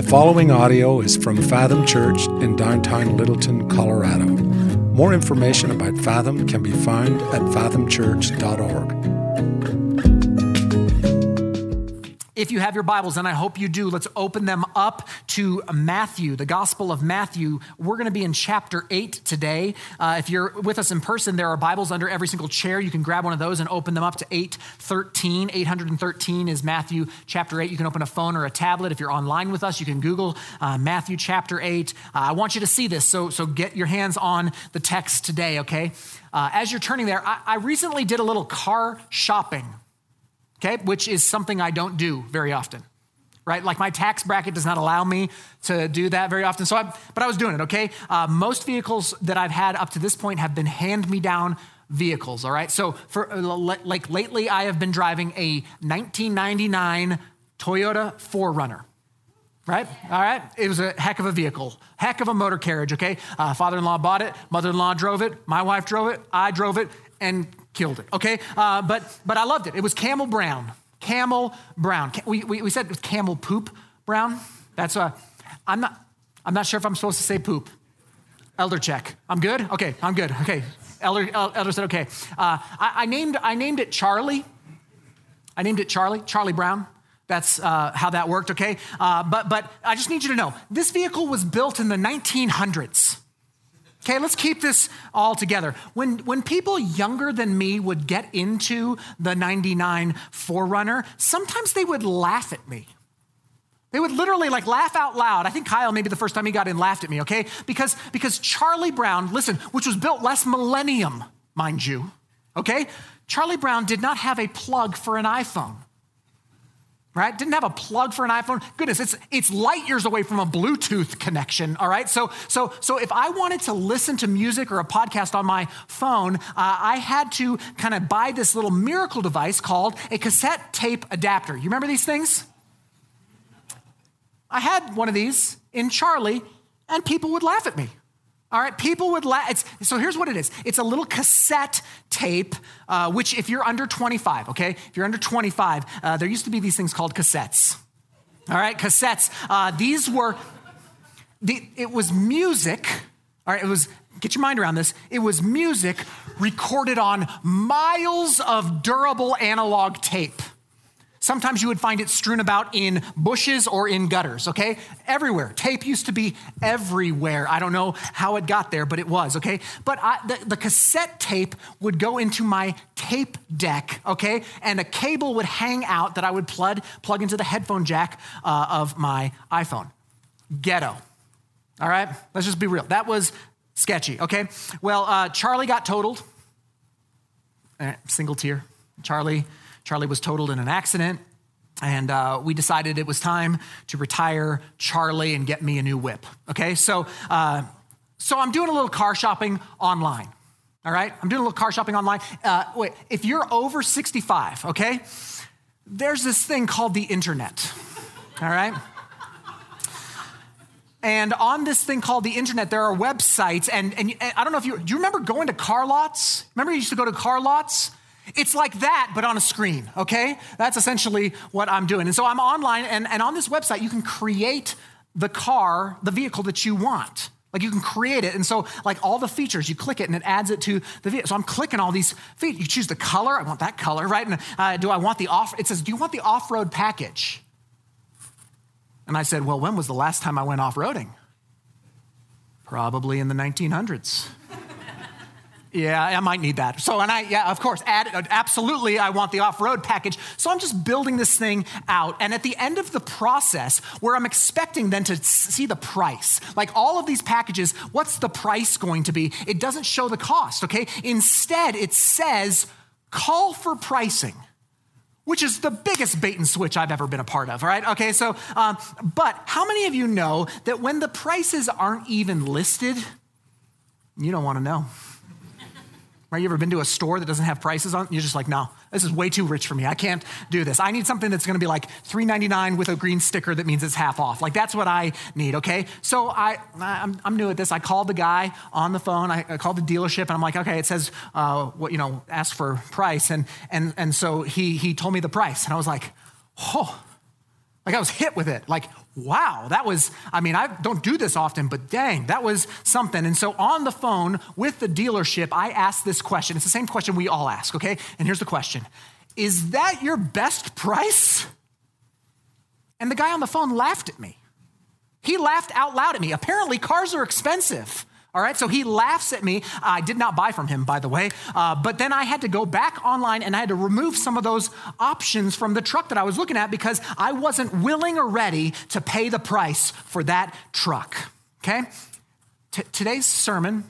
The following audio is from Fathom Church in downtown Littleton, Colorado. More information about Fathom can be found at fathomchurch.org. If you have your Bibles, and I hope you do, let's open them up to Matthew, the Gospel of Matthew. We're going to be in chapter 8 today. If you're with us in person, there are Bibles under every single chair. You can grab one of those and open them up to 813. 813 is Matthew chapter 8. You can open a phone or a tablet. If you're online with us, you can Google Matthew chapter 8. I want you to see this, so get your hands on the text today, okay? As you're turning there, I recently did a little car shopping, okay, which is something I don't do very often, right? Like my tax bracket does not allow me to do that very often. But I was doing it, okay? Most vehicles that I've had up to this point have been hand-me-down vehicles, all right? So lately, I have been driving a 1999 Toyota 4Runner. Right? All right. It was a heck of a vehicle, heck of a motor carriage. Okay. Father-in-law bought it. Mother-in-law drove it. My wife drove it. I drove it and killed it. Okay. But I loved it. It was camel brown, We said it was camel poop brown. That's a, I'm not sure if I'm supposed to say poop. Elder check. I'm good. Okay. I'm good. Okay. Elder said, okay. I named it Charlie. Charlie Brown. That's how that worked, okay? But I just need you to know, this vehicle was built in the 1900s. Okay, let's keep this all together. When people younger than me would get into the 99 4Runner, sometimes they would laugh at me. They would literally like laugh out loud. I think Kyle, maybe the first time he got in, laughed at me, okay? Because Charlie Brown, listen, which was built last millennium, mind you, okay? Charlie Brown did not have a plug for an iPhone. Right? Didn't have a plug for an iPhone. Goodness, it's light years away from a Bluetooth connection, all right? So if I wanted to listen to music or a podcast on my phone, I had to kind of buy this little miracle device called a cassette tape adapter. You remember these things? I had one of these in Charlie, and people would laugh at me. All right, people would laugh. So here's what it is. It's a little cassette tape, which if you're under 25, okay? If you're under 25, there used to be these things called cassettes. All right, cassettes. It was music. All right, get your mind around this. It was music recorded on miles of durable analog tape. Sometimes you would find it strewn about in bushes or in gutters, okay? Everywhere. Tape used to be everywhere. I don't know how it got there, but it was, okay? But the cassette tape would go into my tape deck, okay? And a cable would hang out that I would plug into the headphone jack of my iPhone. Ghetto, all right? Let's just be real. That was sketchy, okay? Well, Charlie got totaled. Single tear. Charlie was totaled in an accident, and we decided it was time to retire Charlie and get me a new whip, okay? So I'm doing a little car shopping online, all right? I'm doing a little car shopping online. Wait, if you're over 65, okay, there's this thing called the internet, all right? And on this thing called the internet, there are websites, and I don't know if do you remember going to car lots? Remember you used to go to car lots? It's like that, but on a screen, okay? That's essentially what I'm doing. And so I'm online, and on this website, you can create the vehicle that you want. Like, you can create it. And so, like, all the features, you click it, and it adds it to the vehicle. So I'm clicking all these features. You choose the color. I want that color, right? And it says, do you want the off-road package? And I said, well, when was the last time I went off-roading? Probably in the 1900s. Yeah, I might need that. Absolutely, I want the off-road package. So I'm just building this thing out. And at the end of the process, where I'm expecting then to see the price, like all of these packages, what's the price going to be? It doesn't show the cost, okay? Instead, it says, call for pricing, which is the biggest bait and switch I've ever been a part of, all right? Okay, so, but how many of you know that when the prices aren't even listed, you don't want to know? Right? You ever been to a store that doesn't have prices on? You're just like, no, this is way too rich for me. I can't do this. I need something that's going to be like $3.99 with a green sticker that means it's half off. Like, that's what I need, okay? So I'm new at this. I called the guy on the phone. I called the dealership, and I'm like, okay, it says, ask for price. And so he told me the price. And I was like, oh, Like I was hit with it. Like, wow, that was, I mean, I don't do this often, but dang, that was something. And so on the phone with the dealership, I asked this question. It's the same question we all ask, okay? And here's the question. Is that your best price? And the guy on the phone laughed at me. He laughed out loud at me. Apparently cars are expensive. All right, so he laughs at me. I did not buy from him, by the way. But then I had to go back online and I had to remove some of those options from the truck that I was looking at because I wasn't willing or ready to pay the price for that truck, okay? Today's sermon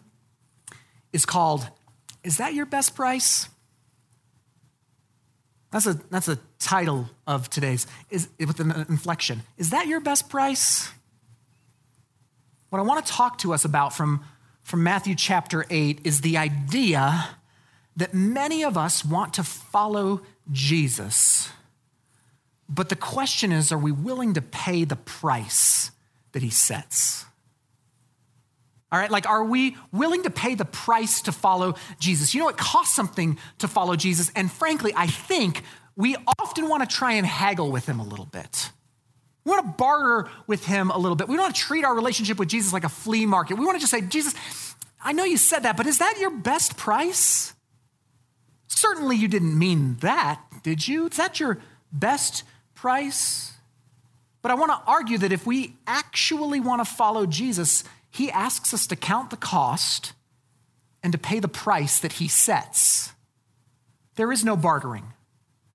is called, Is That Your Best Price? That's a title of today's, with an inflection. Is that your best price? What I want to talk to us about from Matthew chapter 8 is the idea that many of us want to follow Jesus, but the question is, are we willing to pay the price that he sets? All right, like, are we willing to pay the price to follow Jesus? You know, it costs something to follow Jesus, and frankly, I think we often want to try and haggle with him a little bit. We want to barter with him a little bit. We don't want to treat our relationship with Jesus like a flea market. We want to just say, Jesus, I know you said that, but is that your best price? Certainly you didn't mean that, did you? Is that your best price? But I want to argue that if we actually want to follow Jesus, he asks us to count the cost and to pay the price that he sets. There is no bartering.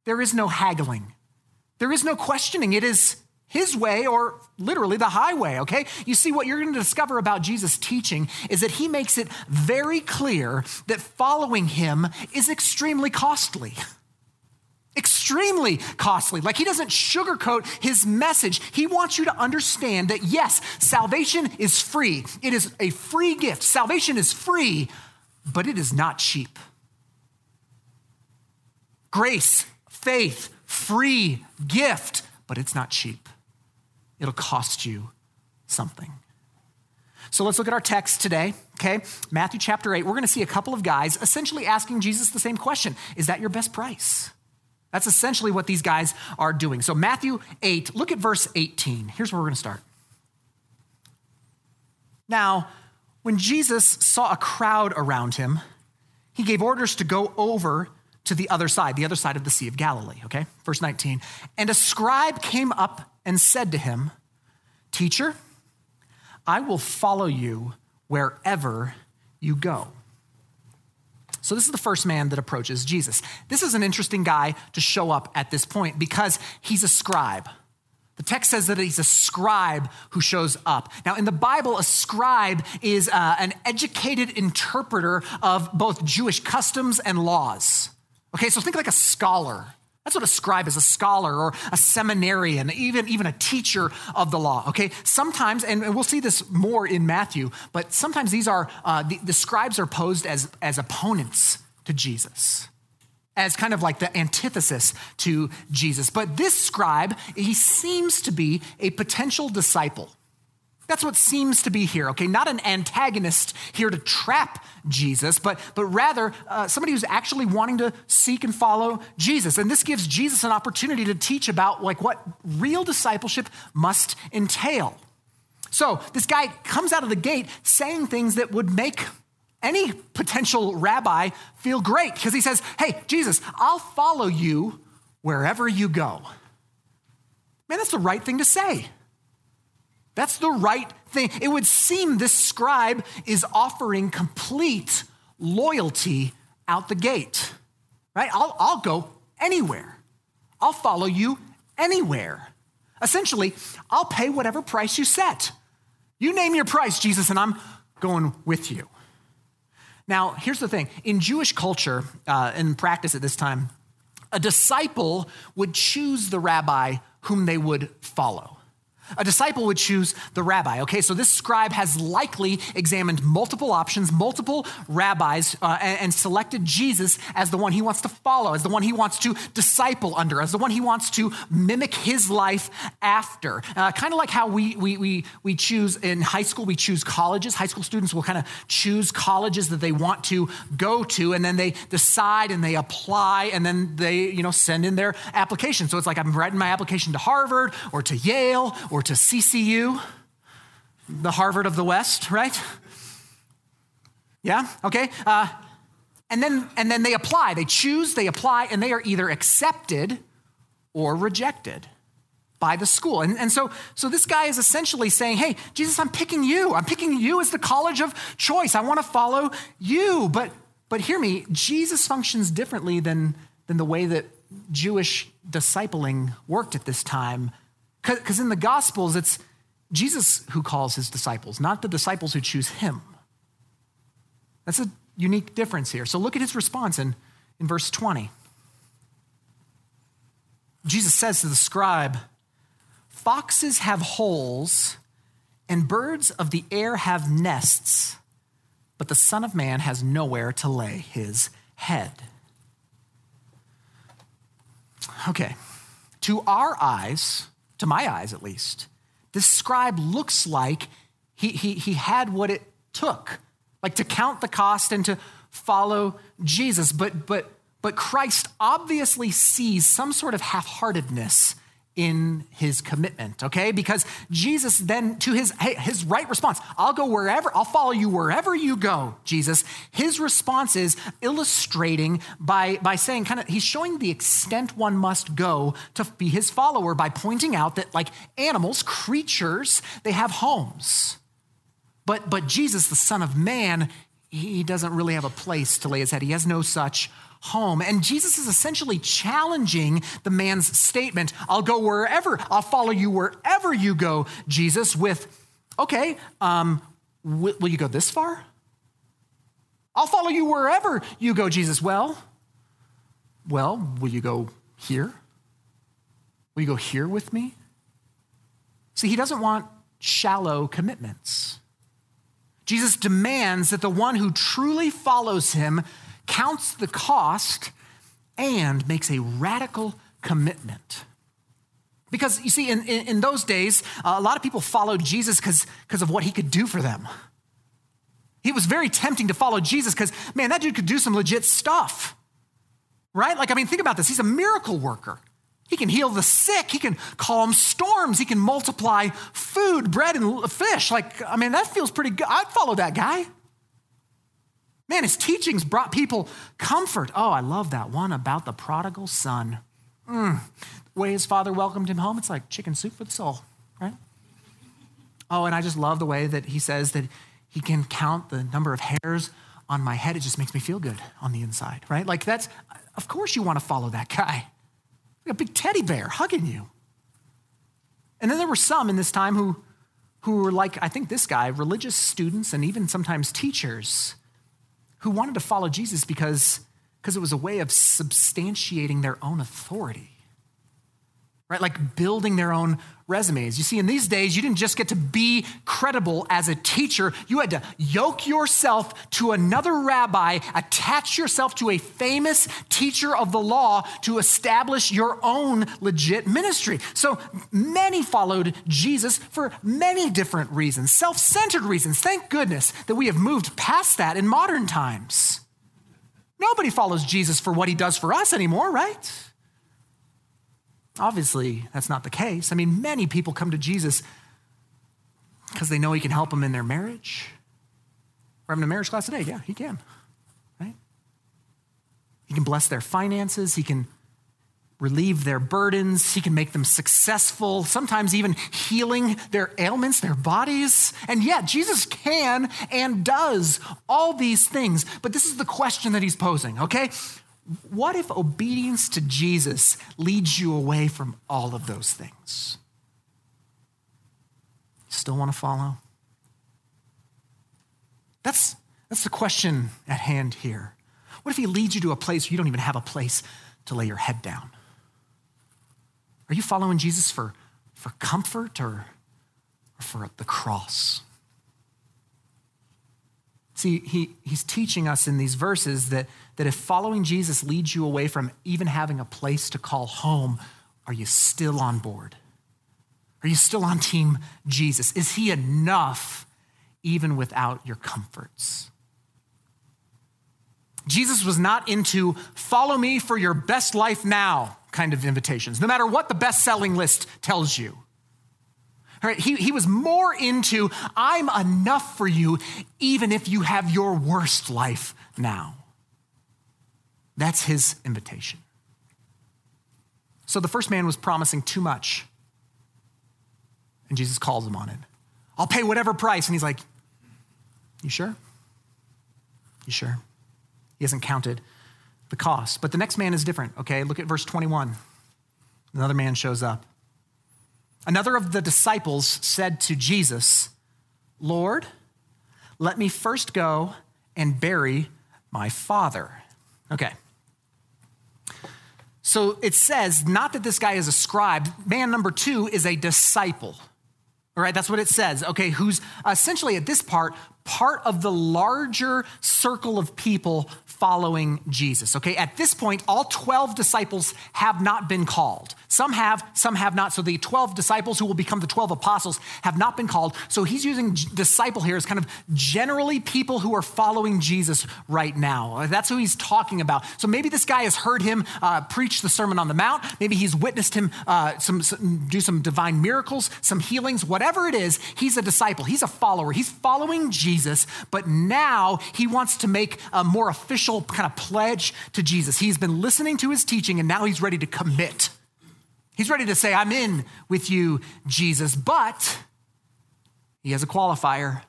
There is no haggling. There is no questioning. It is his way, or literally the highway, okay? You see, what you're going to discover about Jesus' teaching is that he makes it very clear that following him is extremely costly. Extremely costly. Like, he doesn't sugarcoat his message. He wants you to understand that, yes, salvation is free. It is a free gift. Salvation is free, but it is not cheap. Grace, faith, free gift, but it's not cheap. It'll cost you something. So let's look at our text today, okay? Matthew chapter 8, we're gonna see a couple of guys essentially asking Jesus the same question. Is that your best price? That's essentially what these guys are doing. So Matthew 8, look at verse 18. Here's where we're gonna start. Now, when Jesus saw a crowd around him, he gave orders to go over to the other side of the Sea of Galilee, okay? Verse 19, and a scribe came up and said to him, Teacher, I will follow you wherever you go. So this is the first man that approaches Jesus. This is an interesting guy to show up at this point because he's a scribe. The text says that he's a scribe who shows up. Now, in the Bible, a scribe is an educated interpreter of both Jewish customs and laws. Okay, so think like a scholar. That's what a scribe is, a scholar or a seminarian, even a teacher of the law, okay? Sometimes, and we'll see this more in Matthew, but sometimes these are, the scribes are posed as opponents to Jesus, as kind of like the antithesis to Jesus. But this scribe, he seems to be a potential disciple. That's what seems to be here, okay? Not an antagonist here to trap Jesus, but rather somebody who's actually wanting to seek and follow Jesus. And this gives Jesus an opportunity to teach about like what real discipleship must entail. So this guy comes out of the gate saying things that would make any potential rabbi feel great because he says, hey, Jesus, I'll follow you wherever you go. Man, that's the right thing to say. That's the right thing. It would seem this scribe is offering complete loyalty out the gate, right? I'll go anywhere. I'll follow you anywhere. Essentially, I'll pay whatever price you set. You name your price, Jesus, and I'm going with you. Now, here's the thing. In Jewish culture, and practice at this time, a disciple would choose the rabbi whom they would follow. A disciple would choose the rabbi. Okay, so this scribe has likely examined multiple options, multiple rabbis, and selected Jesus as the one he wants to follow, as the one he wants to disciple under, as the one he wants to mimic his life after. Kind of like how we choose in high school, we choose colleges. High school students will kind of choose colleges that they want to go to, and then they decide and they apply, and then they, you know, send in their application. So it's like I'm writing my application to Harvard or to Yale or to CCU, the Harvard of the West, right? Yeah, okay. And then they apply. They choose, they apply, and they are either accepted or rejected by the school. And so this guy is essentially saying, hey, Jesus, I'm picking you. I'm picking you as the college of choice. I want to follow you. But hear me, Jesus functions differently than the way that Jewish discipling worked at this time. Because in the Gospels, it's Jesus who calls his disciples, not the disciples who choose him. That's a unique difference here. So look at his response in verse 20. Jesus says to the scribe, "Foxes have holes, and birds of the air have nests, but the Son of Man has nowhere to lay his head." Okay, to our eyes, to my eyes at least, this scribe looks like he had what it took, like to count the cost and to follow Jesus. But Christ obviously sees some sort of half-heartedness in his commitment, okay? Because Jesus then, to his right response, I'll go wherever, I'll follow you wherever you go, Jesus. His response is illustrating by saying kind of, he's showing the extent one must go to be his follower by pointing out that like animals, creatures, they have homes. But Jesus, the Son of Man, he doesn't really have a place to lay his head. He has no such home. And Jesus is essentially challenging the man's statement, I'll go wherever, I'll follow you wherever you go, Jesus, with, okay, will you go this far? I'll follow you wherever you go, Jesus. Well, will you go here? Will you go here with me? See, he doesn't want shallow commitments. Jesus demands that the one who truly follows him counts the cost and makes a radical commitment. Because you see, in those days, a lot of people followed Jesus because of what he could do for them. It was very tempting to follow Jesus because, man, that dude could do some legit stuff, right? Like, I mean, think about this. He's a miracle worker. He can heal the sick. He can calm storms. He can multiply food, bread, and fish. Like, I mean, that feels pretty good. I'd follow that guy. Man, his teachings brought people comfort. Oh, I love that one about the prodigal son. The way his father welcomed him home, it's like chicken soup for the soul, right? Oh, and I just love the way that he says that he can count the number of hairs on my head. It just makes me feel good on the inside, right? Like that's, of course you want to follow that guy. Like a big teddy bear hugging you. And then there were some in this time who were like, I think this guy, religious students and even sometimes teachers, who wanted to follow Jesus because it was a way of substantiating their own authority, right? Like building their own resumes. You see, in these days, you didn't just get to be credible as a teacher. You had to yoke yourself to another rabbi, attach yourself to a famous teacher of the law to establish your own legit ministry. So many followed Jesus for many different reasons, self-centered reasons. Thank goodness that we have moved past that in modern times. Nobody follows Jesus for what he does for us anymore, right? Obviously, that's not the case. I mean, many people come to Jesus because they know he can help them in their marriage. We're having a marriage class today. Yeah, he can, right? He can bless their finances. He can relieve their burdens. He can make them successful, sometimes even healing their ailments, their bodies. And yeah, Jesus can and does all these things. But this is the question that he's posing, okay? What if obedience to Jesus leads you away from all of those things? Still want to follow? That's the question at hand here. What if he leads you to a place where you don't even have a place to lay your head down? Are you following Jesus for comfort or or for the cross. See, he's teaching us in these verses that if following Jesus leads you away from even having a place to call home, are you still on board? Are you still on team Jesus? Is he enough even without your comforts? Jesus was not into follow me for your best life now kind of invitations, no matter what the best-selling list tells you. Right, he was more into, I'm enough for you, even if you have your worst life now. That's his invitation. So the first man was promising too much. And Jesus calls him on it. I'll pay whatever price. And he's like, you sure? You sure? He hasn't counted the cost. But the next man is different, okay? Look at verse 21. Another man shows up. Another of the disciples said to Jesus, Lord, let me first go and bury my father. Okay. So it says, not that this guy is a scribe. Man number two is a disciple. All right, that's what it says. Okay, who's essentially at this part of the larger circle of people following Jesus. Okay, at this point, all 12 disciples have not been called. Some have not. So the 12 disciples who will become the 12 apostles have not been called. So he's using disciple here as kind of generally people who are following Jesus right now. That's who he's talking about. So maybe this guy has heard him preach the Sermon on the Mount. Maybe he's witnessed him do some divine miracles, some healings, whatever it is. He's a disciple. He's a follower. He's following Jesus, but now he wants to make a more official kind of pledge to Jesus. He's been listening to his teaching and now he's ready to commit. He's ready to say, I'm in with you, Jesus, but he has a qualifier.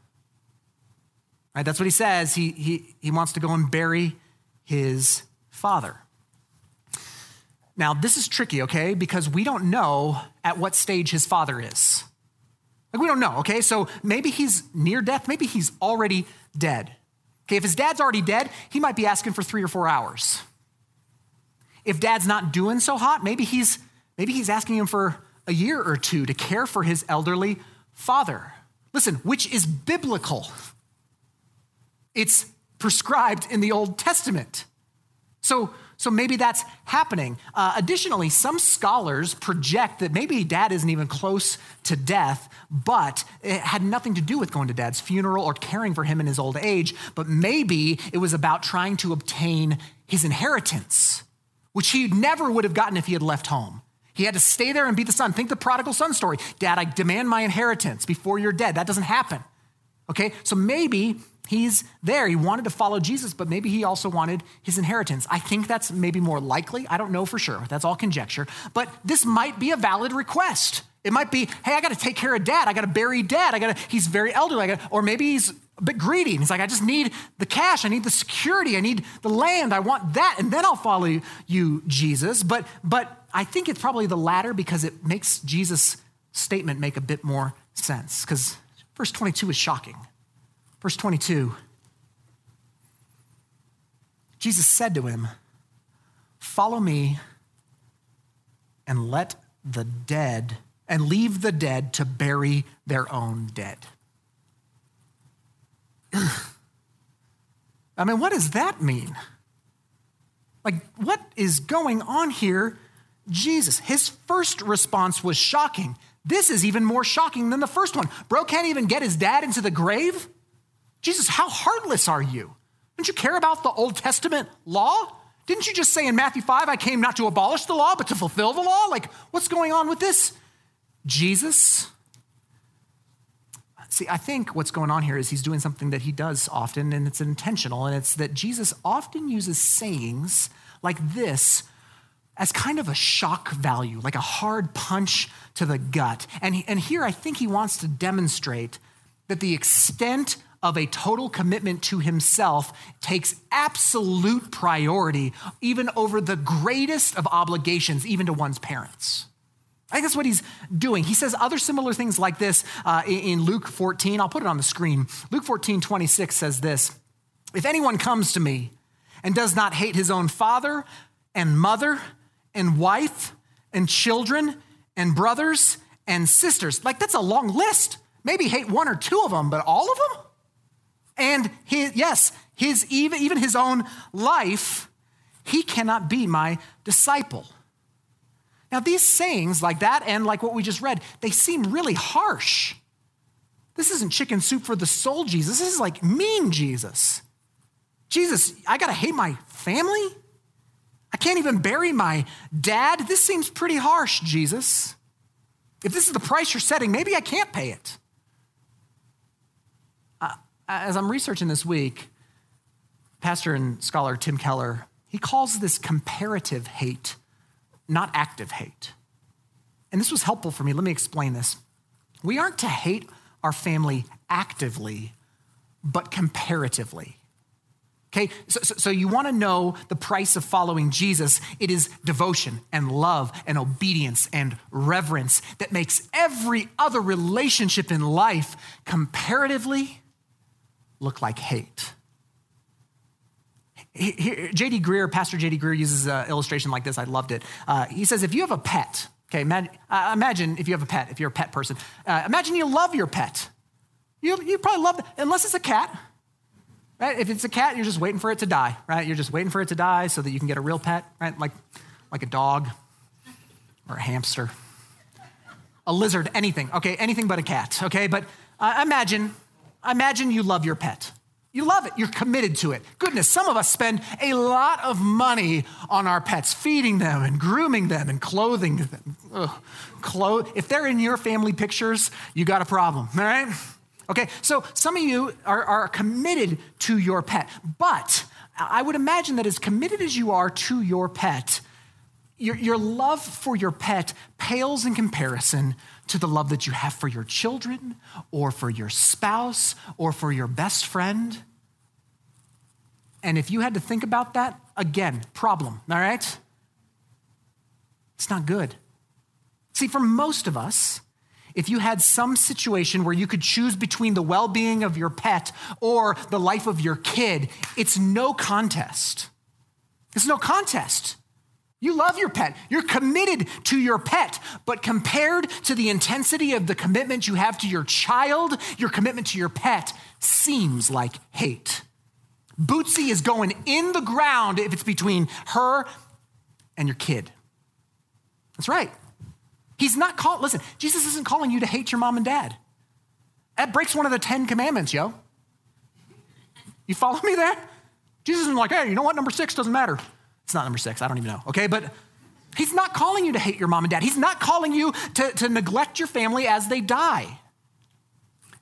Right, that's what he says. He wants to go and bury his father. Now, this is tricky, okay? Because we don't know at what stage his father is. Like, we don't know, okay? So maybe he's near death. Maybe he's already dead. Okay, if his dad's already dead, he might be asking for 3 or 4 hours. If dad's not doing so hot, maybe he's asking him for a year or two to care for his elderly father. Listen, which is biblical. It's prescribed in the Old Testament. So maybe that's happening. Additionally, some scholars project that maybe dad isn't even close to death, but it had nothing to do with going to dad's funeral or caring for him in his old age, but maybe it was about trying to obtain his inheritance, which he never would have gotten if he had left home. He had to stay there and be the son. Think the prodigal son story. Dad, I demand my inheritance before you're dead. That doesn't happen, okay? So maybe he's there. He wanted to follow Jesus, but maybe he also wanted his inheritance. I think that's maybe more likely. I don't know for sure. That's all conjecture. But this might be a valid request. It might be, hey, I got to take care of dad. I got to bury dad. He's very elderly. Or maybe he's a bit greedy. And he's like, I just need the cash. I need the security. I need the land. I want that. And then I'll follow you, Jesus. But I think it's probably the latter because it makes Jesus' statement make a bit more sense. Because verse 22 is shocking. Verse 22, Jesus said to him, follow me and leave the dead to bury their own dead. I mean, what does that mean? Like, what is going on here? Jesus, his first response was shocking. This is even more shocking than the first one. Bro can't even get his dad into the grave. Jesus, how heartless are you? Don't you care about the Old Testament law? Didn't you just say in Matthew 5, I came not to abolish the law, but to fulfill the law? Like, what's going on with this, Jesus? See, I think what's going on here is he's doing something that he does often, and it's intentional, and it's that Jesus often uses sayings like this as kind of a shock value, like a hard punch to the gut. And here I think he wants to demonstrate that the extent of a total commitment to himself takes absolute priority even over the greatest of obligations, even to one's parents. I think that's what he's doing. He says other similar things like this in Luke 14. I'll put it on the screen. Luke 14:26 says this, if anyone comes to me and does not hate his own father and mother and wife and children and brothers and sisters, like that's a long list. maybe hate one or two of them, but all of them? And even his own life, he cannot be my disciple. Now, these sayings like that and like what we just read, they seem really harsh. This isn't chicken soup for the soul Jesus. This is like mean Jesus. Jesus, I gotta hate my family? I can't even bury my dad? This seems pretty harsh, Jesus. If this is the price you're setting, maybe I can't pay it. As I'm researching this week, pastor and scholar Tim Keller, he calls this comparative hate, not active hate. And this was helpful for me. Let me explain this. We aren't to hate our family actively, but comparatively. Okay, so you want to know the price of following Jesus. It is devotion and love and obedience and reverence that makes every other relationship in life comparatively look like hate. J.D. Greer, Pastor J.D. Greer uses an illustration like this. I loved it. He says, if you have a pet, okay, imagine if you have a pet, if you're a pet person, imagine you love your pet. You probably love it, unless it's a cat, right? If it's a cat, you're just waiting for it to die, right? You're just waiting for it to die so that you can get a real pet, right? Like a dog or a hamster, a lizard, anything, okay? Anything but a cat, okay? But imagine you love your pet. You love it. You're committed to it. Goodness, some of us spend a lot of money on our pets, feeding them and grooming them and clothing them. If they're in your family pictures, you got a problem, all right? Okay, so some of you are committed to your pet, but I would imagine that as committed as you are to your pet, your love for your pet pales in comparison to the love that you have for your children or for your spouse or for your best friend. And if you had to think about that, again, problem, all right? It's not good. See, for most of us, if you had some situation where you could choose between the well-being of your pet or the life of your kid, it's no contest. It's no contest. You love your pet. You're committed to your pet, but compared to the intensity of the commitment you have to your child, your commitment to your pet seems like hate. Bootsy is going in the ground if it's between her and your kid. That's right. He's not calling, listen, Jesus isn't calling you to hate your mom and dad. That breaks one of the 10 commandments, yo. You follow me there? Jesus isn't like, hey, you know what? Number 6 doesn't matter. It's not number 6, I don't even know, okay? But he's not calling you to hate your mom and dad. He's not calling you to neglect your family as they die.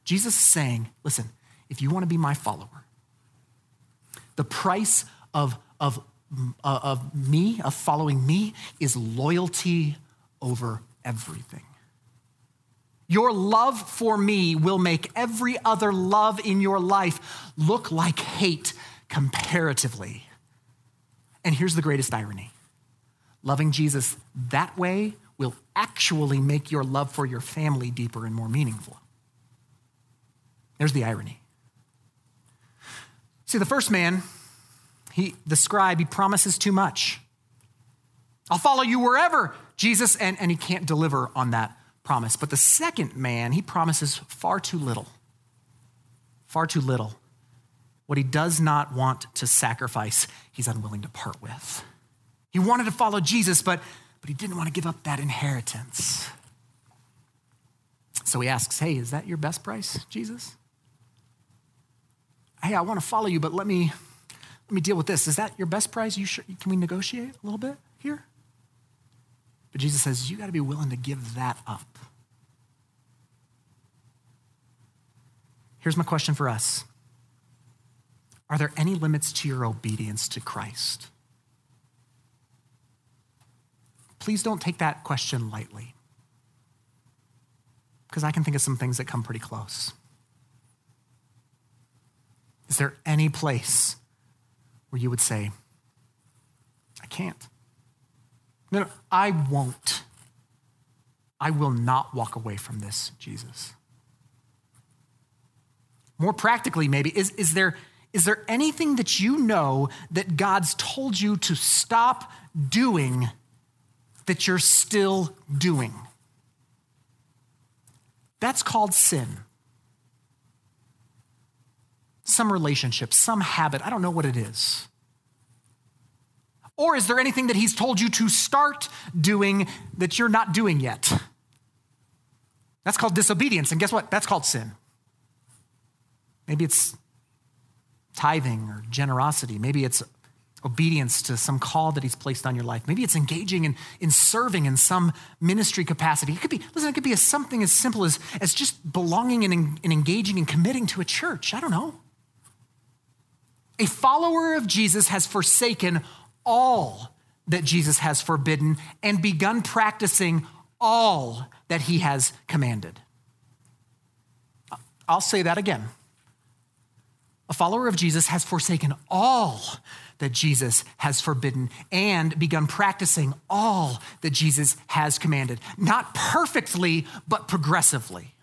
Jesus is saying, listen, if you want to be my follower, the price of following me is loyalty over everything. Your love for me will make every other love in your life look like hate comparatively. And here's the greatest irony. Loving Jesus that way will actually make your love for your family deeper and more meaningful. There's the irony. See, the first man, the scribe, promises too much. I'll follow you wherever, Jesus, and he can't deliver on that promise. But the second man, he promises far too little. Far too little. What he does not want to sacrifice, he's unwilling to part with. He wanted to follow Jesus, but he didn't want to give up that inheritance. So he asks, hey, is that your best price, Jesus? Hey, I want to follow you, but let me deal with this. Is that your best price? You sure? Can we negotiate a little bit here? But Jesus says, you got to be willing to give that up. Here's my question for us. Are there any limits to your obedience to Christ? Please don't take that question lightly, because I can think of some things that come pretty close. Is there any place where you would say, I can't? No, I won't. I will not walk away from this, Jesus. More practically, maybe, is there anything that you know that God's told you to stop doing that you're still doing? That's called sin. some relationship, some habit. I don't know what it is. Or is there anything that he's told you to start doing that you're not doing yet? That's called disobedience. And guess what? That's called sin. Maybe it's tithing or generosity. Maybe it's obedience to some call that he's placed on your life. Maybe it's engaging in serving in some ministry capacity. It could be, listen, it could be a, something as simple as just belonging and engaging and committing to a church. I don't know. A follower of Jesus has forsaken all that Jesus has forbidden and begun practicing all that he has commanded. I'll say that again. A follower of Jesus has forsaken all that Jesus has forbidden and begun practicing all that Jesus has commanded. Not perfectly, but progressively.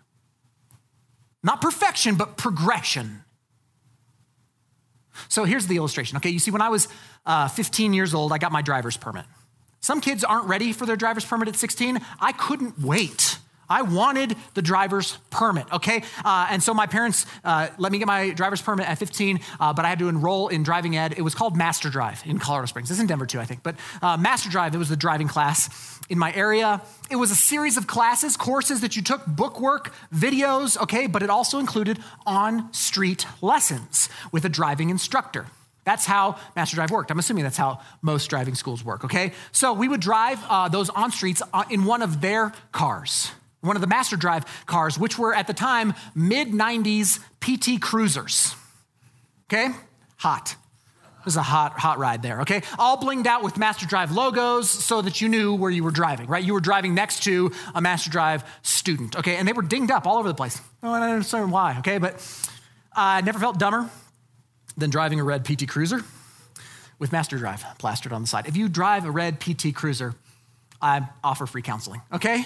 Not perfection, but progression. So here's the illustration. Okay, you see, when I was 15 years old, I got my driver's permit. Some kids aren't ready for their driver's permit at 16. I couldn't wait. I wanted the driver's permit, okay? And so my parents let me get my driver's permit at 15, but I had to enroll in driving ed. It was called Master Drive in Colorado Springs. It's in Denver too, I think. But Master Drive, it was the driving class in my area. It was a series of classes, courses that you took, bookwork, videos, okay? But it also included on-street lessons with a driving instructor. That's how Master Drive worked. I'm assuming that's how most driving schools work, okay? So we would drive those on-streets in one of their cars, one of the Master Drive cars, which were at the time mid-90s PT cruisers, okay? Hot. It was a hot ride there, okay? All blinged out with Master Drive logos so that you knew where you were driving, right? You were driving next to a Master Drive student, okay? And they were dinged up all over the place. Oh, I don't understand why, okay? But I never felt dumber than driving a red PT cruiser with Master Drive plastered on the side. If you drive a red PT cruiser, I offer free counseling, okay?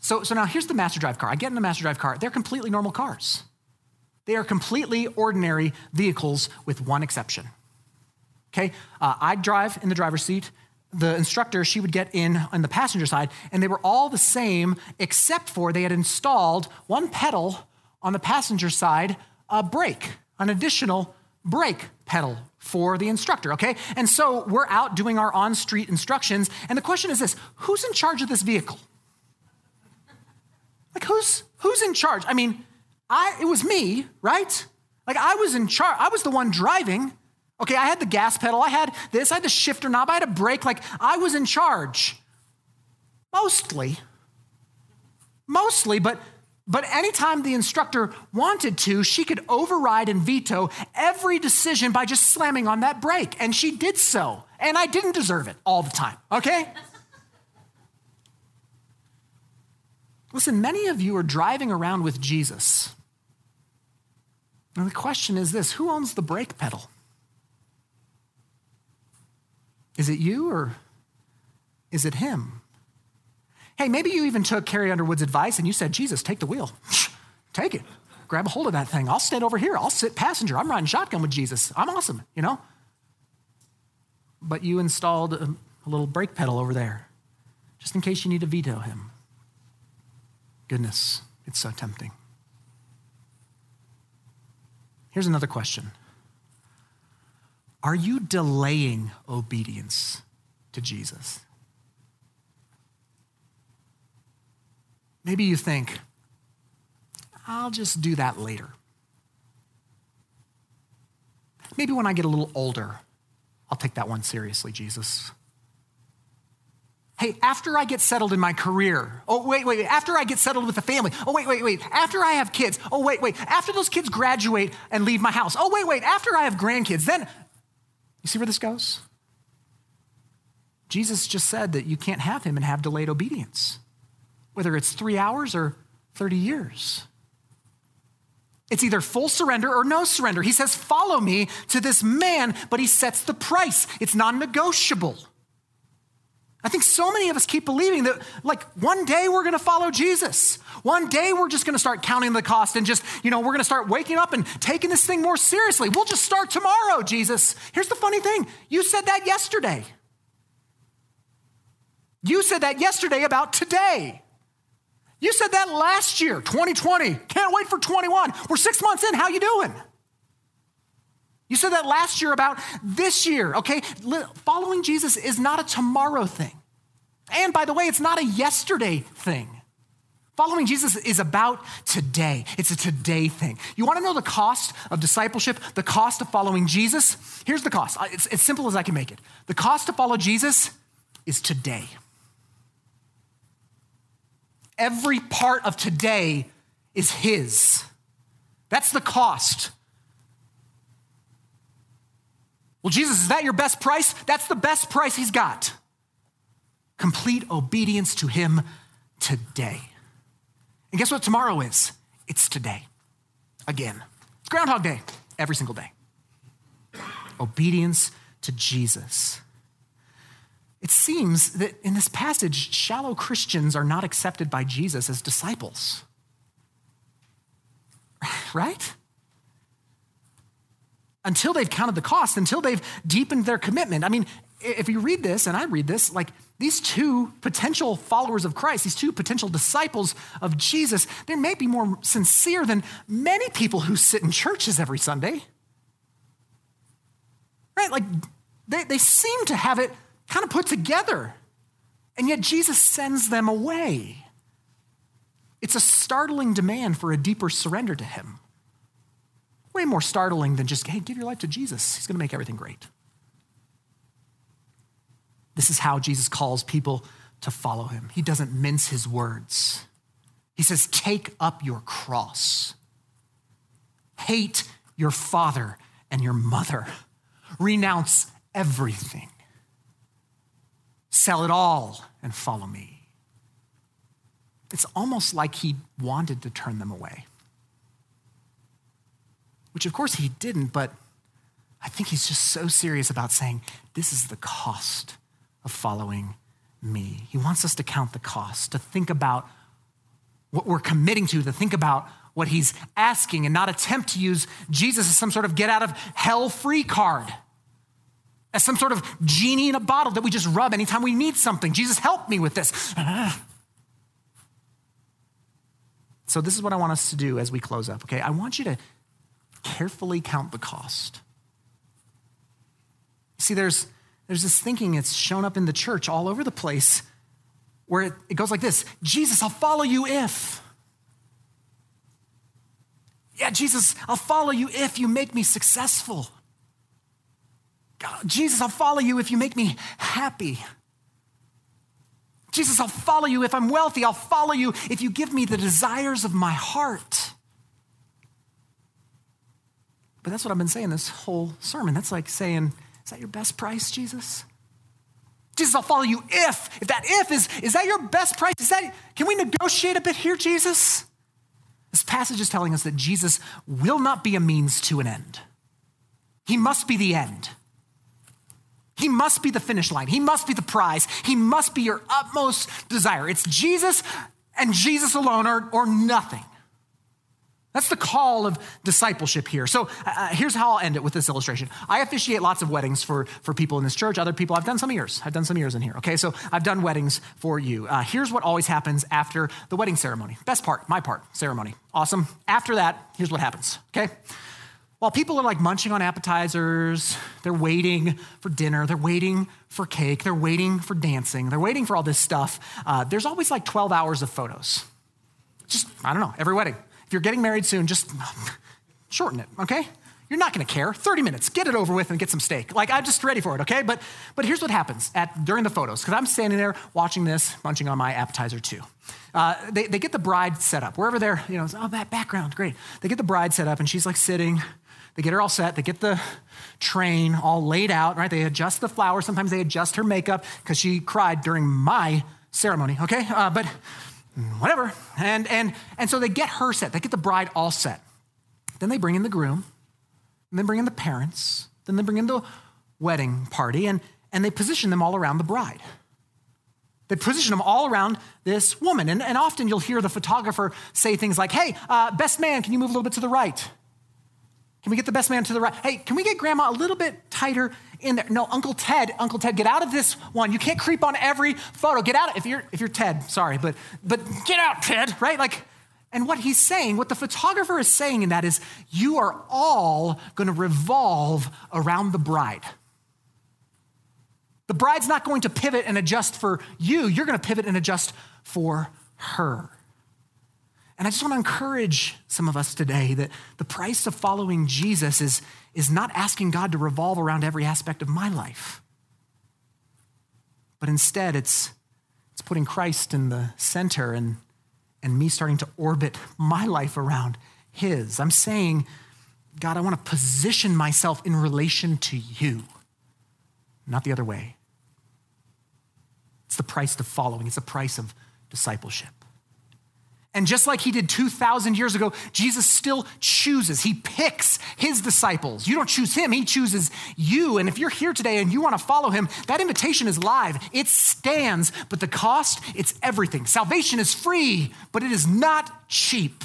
So now here's the Master Drive car. I get in the Master Drive car. They're completely normal cars. They are completely ordinary vehicles with one exception, okay? I'd drive in the driver's seat. The instructor, she would get in on the passenger side, and they were all the same except for they had installed one pedal on the passenger side, a brake, an additional brake pedal for the instructor, okay? And so we're out doing our on-street instructions, and the question is this: who's in charge of this vehicle? Like, who's in charge? I mean, it was me, right? Like, I was in charge. I was the one driving. Okay, I had the gas pedal. I had this. I had the shifter knob. I had a brake. Like, I was in charge. Mostly, but anytime the instructor wanted to, she could override and veto every decision by just slamming on that brake. And she did so. And I didn't deserve it all the time, okay? Listen, many of you are driving around with Jesus. And the question is this: who owns the brake pedal? Is it you or is it him? Hey, maybe you even took Carrie Underwood's advice and you said, Jesus, take the wheel. Take it. Grab a hold of that thing. I'll stand over here. I'll sit passenger. I'm riding shotgun with Jesus. I'm awesome, you know? But you installed a little brake pedal over there just in case you need to veto him. Goodness, it's so tempting. Here's another question. Are you delaying obedience to Jesus? Maybe you think, I'll just do that later. Maybe when I get a little older, I'll take that one seriously, Jesus. Hey, after I get settled in my career. Oh, wait. After I get settled with the family. Oh, wait. After I have kids. Oh, wait. After those kids graduate and leave my house. Oh, wait. After I have grandkids. Then, you see where this goes? Jesus just said that you can't have him and have delayed obedience, whether it's 3 hours or 30 years. It's either full surrender or no surrender. He says, follow me to this man, but he sets the price. It's non-negotiable. I think so many of us keep believing that, like, one day we're going to follow Jesus. One day we're just going to start counting the cost and just, you know, we're going to start waking up and taking this thing more seriously. We'll just start tomorrow, Jesus. Here's the funny thing. You said that yesterday. You said that yesterday about today. You said that last year, 2020. Can't wait for 21. We're 6 months in. How you doing? You said that last year about this year, okay? Following Jesus is not a tomorrow thing. And by the way, it's not a yesterday thing. Following Jesus is about today. It's a today thing. You want to know the cost of discipleship, the cost of following Jesus? Here's the cost. It's as simple as I can make it. The cost to follow Jesus is today. Every part of today is his. That's the cost. Well, Jesus, is that your best price? That's the best price he's got. Complete obedience to him today. And guess what tomorrow is? It's today. Again. It's Groundhog Day every single day. Obedience to Jesus. It seems that in this passage, shallow Christians are not accepted by Jesus as disciples. Right? Until they've counted the cost, until they've deepened their commitment. I mean, if you read this, and I read this, like these two potential followers of Christ, these two potential disciples of Jesus, they may be more sincere than many people who sit in churches every Sunday. Right? Like they seem to have it kind of put together, and yet Jesus sends them away. It's a startling demand for a deeper surrender to him. Way more startling than just, hey, give your life to Jesus. He's going to make everything great. This is how Jesus calls people to follow him. He doesn't mince his words. He says, take up your cross. Hate your father and your mother. Renounce everything. Sell it all and follow me. It's almost like he wanted to turn them away. Which of course he didn't, but I think he's just so serious about saying, this is the cost of following me. He wants us to count the cost, to think about what we're committing to think about what he's asking and not attempt to use Jesus as some sort of get out of hell free card, as some sort of genie in a bottle that we just rub anytime we need something. Jesus, help me with this. So this is what I want us to do as we close up, okay? I want you to carefully count the cost. See, there's this thinking that's shown up in the church all over the place where it goes like this. Jesus, I'll follow you if. Yeah, Jesus, I'll follow you if you make me successful. God, Jesus, I'll follow you if you make me happy. Jesus, I'll follow you if I'm wealthy. I'll follow you if you give me the desires of my heart. But that's what I've been saying this whole sermon. That's like saying, is that your best price, Jesus? Jesus, I'll follow you if. If that if is that your best price? Can we negotiate a bit here, Jesus? This passage is telling us that Jesus will not be a means to an end. He must be the end. He must be the finish line. He must be the prize. He must be your utmost desire. It's Jesus and Jesus alone or nothing. That's the call of discipleship here. So here's how I'll end it with this illustration. I officiate lots of weddings for people in this church, other people. I've done some of yours. I've done some years in here, okay? So I've done weddings for you. Here's what always happens after the wedding ceremony. Best part, my part, ceremony. Awesome. After that, here's what happens, okay? While people are like munching on appetizers, they're waiting for dinner, they're waiting for cake, they're waiting for dancing, they're waiting for all this stuff, there's always like 12 hours of photos. Just, I don't know, every wedding. If you're getting married soon, just shorten it, okay? You're not gonna care. 30 minutes, get it over with and get some steak. Like, I'm just ready for it, okay? But here's what happens during the photos, because I'm standing there watching this, munching on my appetizer too. They get the bride set up. Wherever they're, you know, oh, that background, great. They get the bride set up and she's like sitting. They get her all set. They get the train all laid out, right? They adjust the flowers. Sometimes they adjust her makeup because she cried during my ceremony, okay? But whatever. And so they get her set. They get the bride all set. Then they bring in the groom, and then bring in the parents, then they bring in the wedding party, and they position them all around the bride. They position them all around this woman. And often you'll hear the photographer say things like, hey, best man, can you move a little bit to the right? Can we get the best man to the right? Hey, can we get grandma a little bit tighter in there? No, Uncle Ted, get out of this one. You can't creep on every photo. Get out. If you're Ted, sorry, but get out, Ted, right? Like, and what he's saying, what the photographer is saying in that is you are all going to revolve around the bride. The bride's not going to pivot and adjust for you. You're going to pivot and adjust for her. And I just want to encourage some of us today that the price of following Jesus is not asking God to revolve around every aspect of my life. But instead, it's putting Christ in the center and me starting to orbit my life around his. I'm saying, God, I want to position myself in relation to you, not the other way. It's the price of following. It's the price of discipleship. And just like he did 2,000 years ago, Jesus still chooses. He picks his disciples. You don't choose him, he chooses you. And if you're here today and you want to follow him, that invitation is live. It stands, but the cost, it's everything. Salvation is free, but it is not cheap.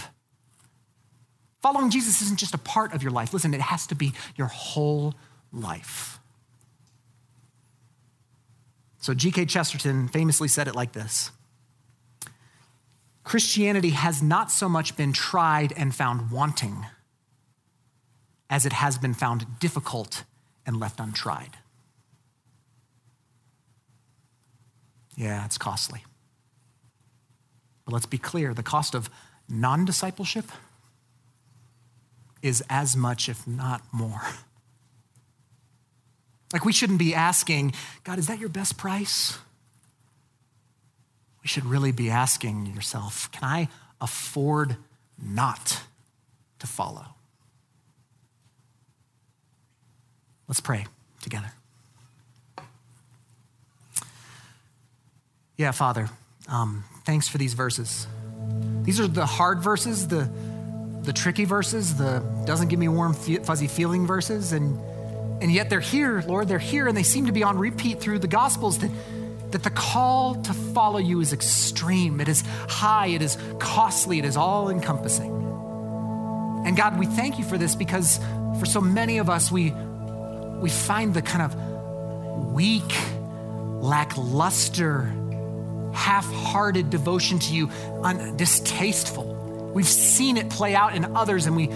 Following Jesus isn't just a part of your life. Listen, it has to be your whole life. So G.K. Chesterton famously said it like this: Christianity has not so much been tried and found wanting as it has been found difficult and left untried. Yeah, it's costly. But let's be clear, the cost of non-discipleship is as much, if not more. Like, we shouldn't be asking, God, is that your best price? You should really be asking yourself, can I afford not to follow? Let's pray together. Yeah, Father, thanks for these verses. These are the hard verses, the tricky verses, the doesn't give me warm, fuzzy feeling verses, and yet they're here, Lord, they're here, and they seem to be on repeat through the Gospels that the call to follow you is extreme, it is high, it is costly, it is all-encompassing. And God, we thank you for this because for so many of us, we find the kind of weak, lackluster, half-hearted devotion to you distasteful. We've seen it play out in others and we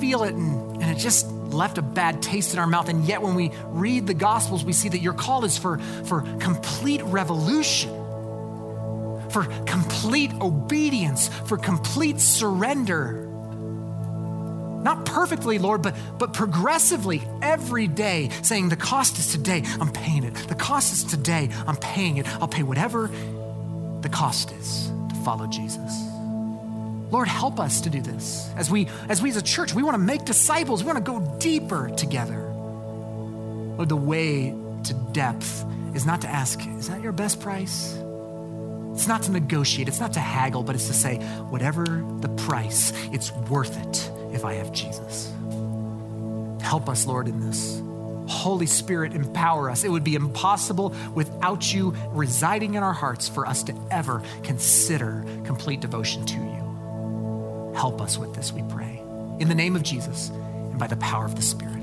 feel it and it just left a bad taste in our mouth. And yet when we read the Gospels, we see that your call is for complete revolution, for complete obedience, for complete surrender. Not perfectly, Lord, but progressively every day, saying the cost is today, I'm paying it. The cost is today, I'm paying it. I'll pay whatever the cost is to follow Jesus. Lord, help us to do this. As we as a church, we want to make disciples. We want to go deeper together. Lord, the way to depth is not to ask, is that your best price? It's not to negotiate. It's not to haggle, but it's to say, whatever the price, it's worth it if I have Jesus. Help us, Lord, in this. Holy Spirit, empower us. It would be impossible without you residing in our hearts for us to ever consider complete devotion to you. Help us with this, we pray. In the name of Jesus and by the power of the Spirit.